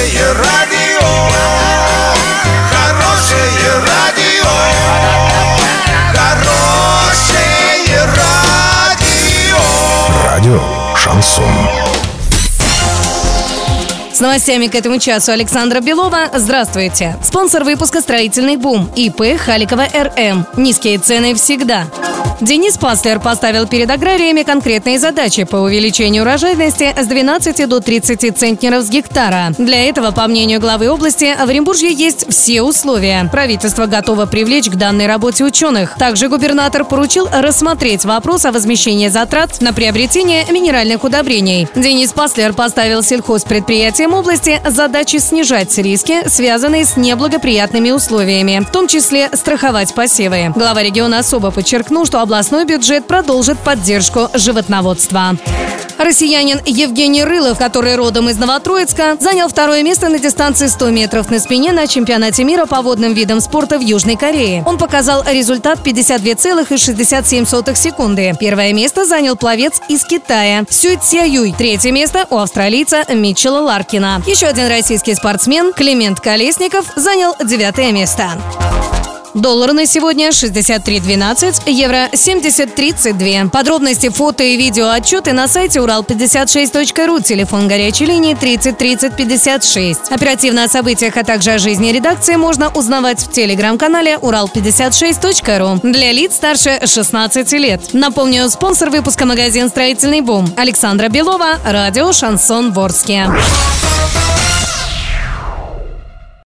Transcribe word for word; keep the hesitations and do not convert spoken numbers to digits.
Хорошее радио, хорошее радио, хорошее радио. Радио Шансон. С новостями к этому часу Александра Белова. Здравствуйте. Спонсор выпуска «Строительный бум» и пэ Халикова эр эм. Низкие цены всегда. Денис Паслер поставил перед аграриями конкретные задачи по увеличению урожайности с двенадцати до тридцати центнеров с гектара. Для этого, по мнению главы области, в Оренбуржье есть все условия. Правительство готово привлечь к данной работе ученых. Также губернатор поручил рассмотреть вопрос о возмещении затрат на приобретение минеральных удобрений. Денис Паслер поставил сельхозпредприятиям области задачи снижать риски, связанные с неблагоприятными условиями, в том числе страховать посевы. Глава региона особо подчеркнул, что областной бюджет продолжит поддержку животноводства. Россиянин Евгений Рылов, который родом из Новотроицка, занял второе место на дистанции ста метров на спине на чемпионате мира по водным видам спорта в Южной Корее. Он показал результат пятьдесят две целых шестьдесят семь сотых секунды. Первое место занял пловец из Китая Сюй Цяюй. Третье место у австралийца Митчелла Ларкина. Еще один российский спортсмен Климент Колесников занял девятое место. Доллар на сегодня шестьдесят три двенадцать, евро семьдесят тридцать два. Подробности, фото и видео отчеты на сайте урал пятьдесят шесть точка ру, телефон горячей линии тридцать тридцать пятьдесят шесть. Оперативно о событиях, а также о жизни редакции можно узнавать в телеграм-канале урал пятьдесят шесть точка ру для лиц старше шестнадцати лет. Напомню, спонсор выпуска магазин «Строительный бум». Александра Белова, радио «Шансон» в Орске.